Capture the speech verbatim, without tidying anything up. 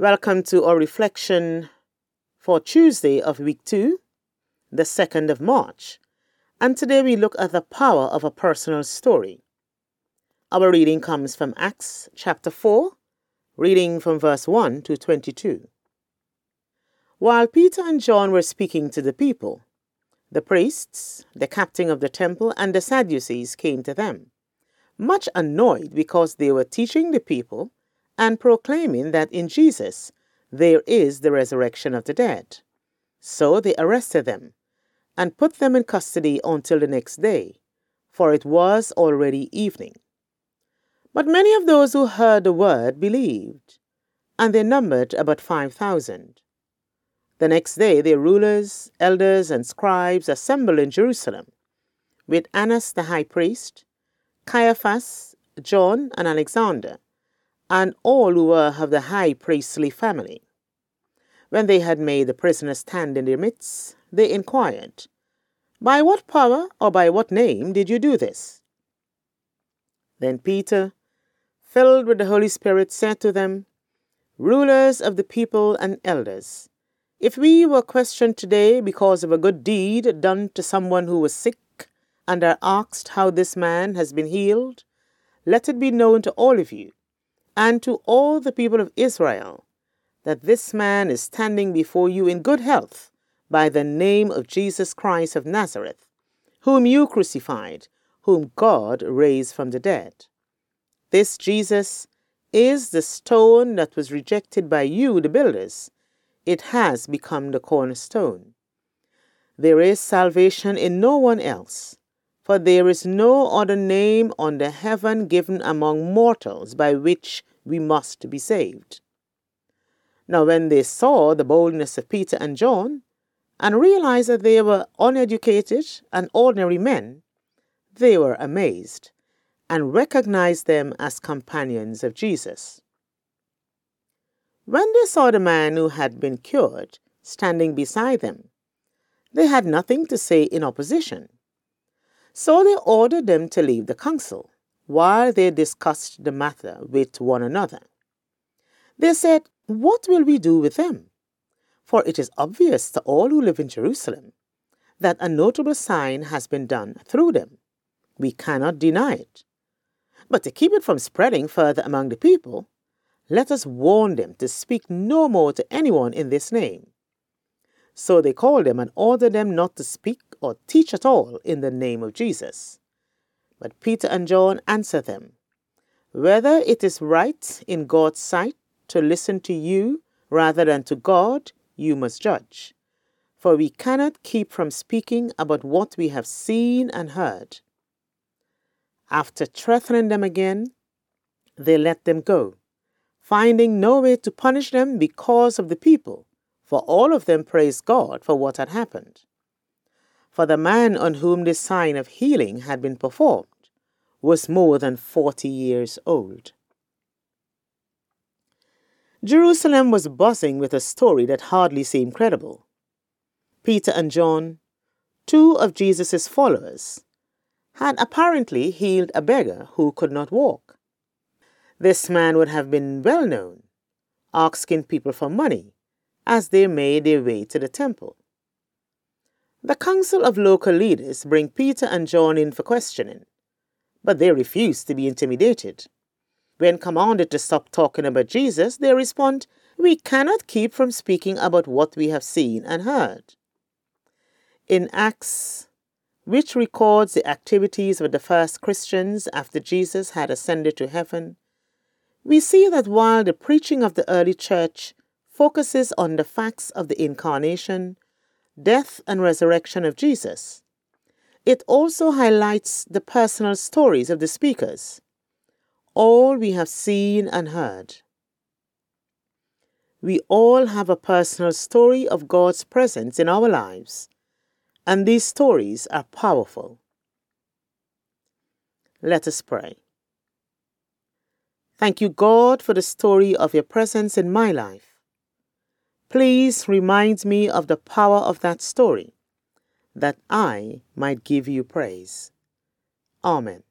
Welcome to our reflection for Tuesday of week two, the second of March, and today we look at the power of a personal story. Our reading comes from Acts chapter four, reading from verse one to twenty-two. While Peter and John were speaking to the people, the priests, the captain of the temple, and the Sadducees came to them, much annoyed because they were teaching the people and proclaiming that in Jesus there is the resurrection of the dead. So they arrested them, and put them in custody until the next day, for it was already evening. But many of those who heard the word believed, and they numbered about five thousand. The next day their rulers, elders, and scribes assembled in Jerusalem, with Annas the high priest, Caiaphas, John, and Alexander, and all who were of the high priestly family. When they had made the prisoners stand in their midst, they inquired, "By what power or by what name did you do this?" Then Peter, filled with the Holy Spirit, said to them, "Rulers of the people and elders, if we were questioned today because of a good deed done to someone who was sick and are asked how this man has been healed, let it be known to all of you and to all the people of Israel, that this man is standing before you in good health by the name of Jesus Christ of Nazareth, whom you crucified, whom God raised from the dead. This Jesus is the stone that was rejected by you, the builders. It has become the cornerstone. There is salvation in no one else, for there is no other name under heaven given among mortals by which we must be saved." Now when they saw the boldness of Peter and John, and realized that they were uneducated and ordinary men, they were amazed, and recognized them as companions of Jesus. When they saw the man who had been cured standing beside them, they had nothing to say in opposition. So they ordered them to leave the council, while they discussed the matter with one another. They said, "What will we do with them? For it is obvious to all who live in Jerusalem that a notable sign has been done through them. We cannot deny it. But to keep it from spreading further among the people, let us warn them to speak no more to anyone in this name." So they called them and ordered them not to speak or teach at all in the name of Jesus. But Peter and John answered them, "Whether it is right in God's sight to listen to you rather than to God, you must judge. For we cannot keep from speaking about what we have seen and heard." After threatening them again, they let them go, finding no way to punish them because of the people, for all of them praised God for what had happened. For the man on whom this sign of healing had been performed was more than forty years old. Jerusalem was buzzing with a story that hardly seemed credible. Peter and John, two of Jesus' followers, had apparently healed a beggar who could not walk. This man would have been well known, asking people for money as they made their way to the temple. The council of local leaders bring Peter and John in for questioning, but they refuse to be intimidated. When commanded to stop talking about Jesus, they respond, "We cannot keep from speaking about what we have seen and heard." In Acts, which records the activities of the first Christians after Jesus had ascended to heaven, we see that while the preaching of the early church focuses on the facts of the incarnation, death, and resurrection of Jesus, it also highlights the personal stories of the speakers, all we have seen and heard. We all have a personal story of God's presence in our lives, and these stories are powerful. Let us pray. Thank you, God, for the story of your presence in my life. Please remind me of the power of that story, that I might give you praise. Amen.